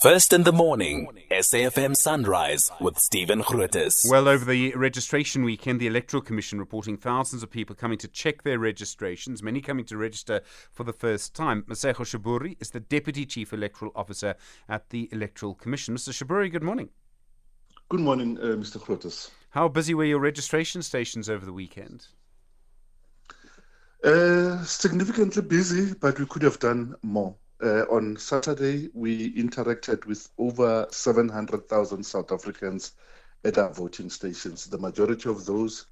First in the morning, SAFM Sunrise with Stephen Grotes. Well, over the registration weekend, the Electoral Commission reporting thousands of people coming to check their registrations, many coming to register for the first time. Masego Sheburi is the Deputy Chief Electoral Officer at the Electoral Commission. Mr. Sheburi, good morning. Good morning, Mr. Grotes. How busy were your registration stations over the weekend? Significantly busy, but we could have done more. On Saturday, we interacted with over 700,000 South Africans at our voting stations. The majority of those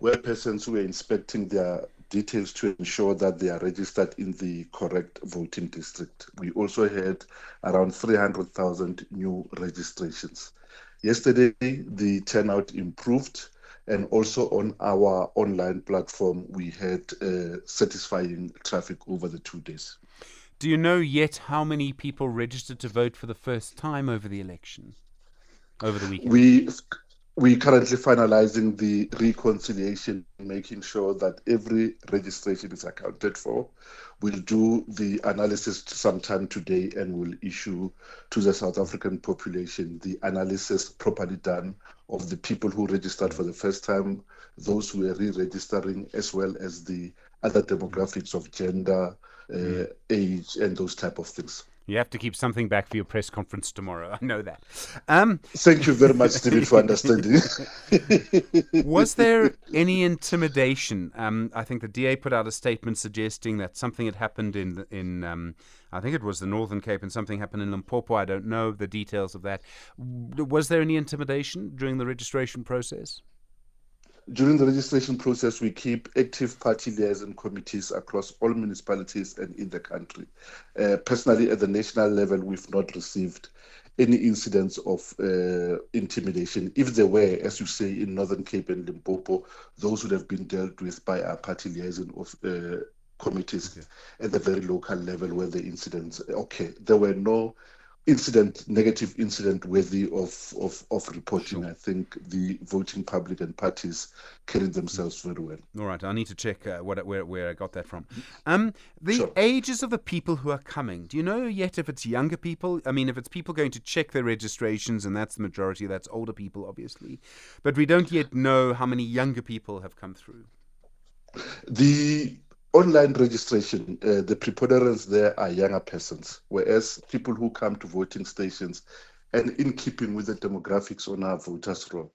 were persons who were inspecting their details to ensure that they are registered in the correct voting district. We also had around 300,000 new registrations. Yesterday, the turnout improved, and also on our online platform, we had satisfying traffic over the 2 days. Do you know yet how many people registered to vote for the first time over the election, over the weekend? We're currently finalizing the reconciliation, making sure that every registration is accounted for. We'll do the analysis sometime today, and we'll issue to the South African population the analysis properly done of the people who registered for the first time, those who are re-registering, as well as the other demographics of gender, age, and those type of things. You have to keep something back for your press conference tomorrow. I know that. Thank you very much, David, for understanding. Was there any intimidation? I think the DA put out a statement suggesting that something had happened in I think it was the Northern Cape, and something happened in Limpopo. I don't know the details of that. Was there any intimidation during the registration process? During the registration process, we keep active party liaison committees across all municipalities and in the country. Personally, at the national level, we've not received any incidents of intimidation. If there were, as you say, in Northern Cape and Limpopo, those would have been dealt with by our party liaison committees at the very local level where the incidents occur. There were no negative incident worthy of reporting. Sure. I think the voting public and parties carried themselves very well. All right, I need to check where I got that from. Ages of the people who are coming, do you know yet if it's younger people? I mean, if it's people going to check their registrations, and that's the majority, that's older people, obviously. But we don't yet know how many younger people have come through. The online registration, the preponderance there are younger persons, whereas people who come to voting stations, and in keeping with the demographics on our voters' roll,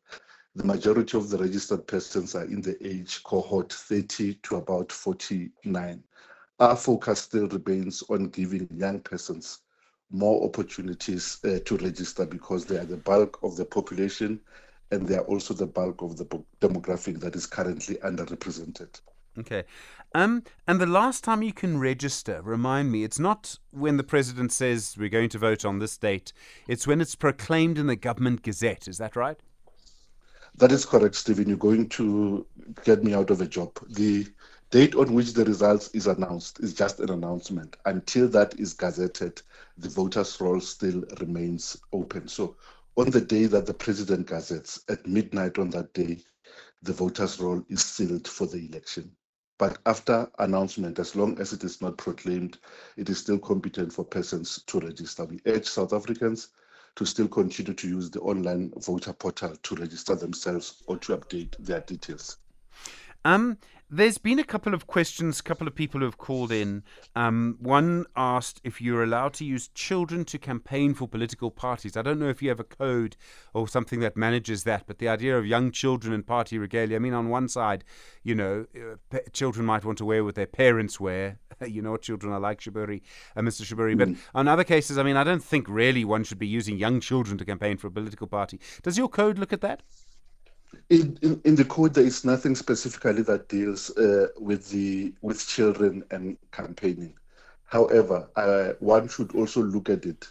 the majority of the registered persons are in the age cohort 30 to about 49. Our focus still remains on giving young persons more opportunities to register, because they are the bulk of the population, and they are also the bulk of the demographic that is currently underrepresented. Okay. And the last time you can register, remind me, it's not when the president says we're going to vote on this date. It's when it's proclaimed in the government gazette. Is that right? That is correct, Stephen. You're going to get me out of a job. The date on which the results is announced is just an announcement. Until that is gazetted, the voters' roll still remains open. So on the day that the president gazettes, at midnight on that day, the voters' roll is sealed for the election. But after announcement, as long as it is not proclaimed, it is still competent for persons to register. We urge South Africans to still continue to use the online voter portal to register themselves or to update their details. There's been a couple of questions, a couple of people who have called in. One asked if you're allowed to use children to campaign for political parties. I don't know if you have a code or something that manages that, but the idea of young children and party regalia, I mean, on one side, you know, children might want to wear what their parents wear. You know what children are like, Sheburi, Mr. Sheburi. But on other cases, I mean, I don't think really one should be using young children to campaign for a political party. Does your code look at that? In the code, there is nothing specifically that deals with children and campaigning. However, one should also look at it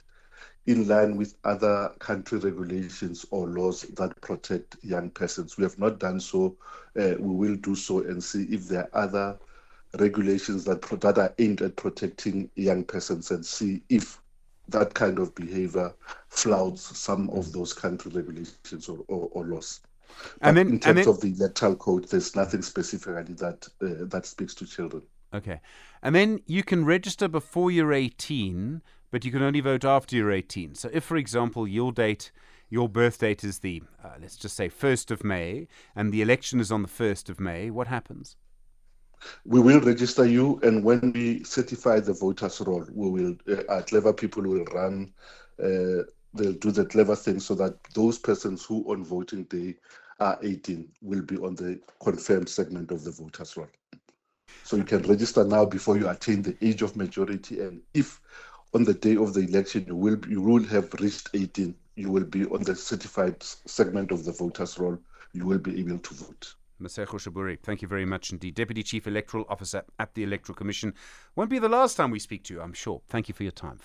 in line with other country regulations or laws that protect young persons. We have not done so. We will do so and see if there are other regulations that are aimed at protecting young persons, and see if that kind of behavior flouts some of those country regulations or laws. But in terms of the electoral code, there's nothing specifically that speaks to children. Okay. And then you can register before you're 18, but you can only vote after you're 18. So if, for example, your birth date is the, let's just say, 1st of May, and the election is on the 1st of May, what happens? We will register you, and when we certify the voters' roll, we will, our clever people will run, they'll do the clever thing so that those persons who on voting day are 18 will be on the confirmed segment of the voters' roll. So you can register now before you attain the age of majority, and if on the day of the election you will have reached 18, you will be on the certified segment of the voters' roll, you will be able to vote. Masego Sheburi, thank you very much indeed. Deputy Chief Electoral Officer at the Electoral Commission. Won't be the last time we speak to you, I'm sure. Thank you for your time.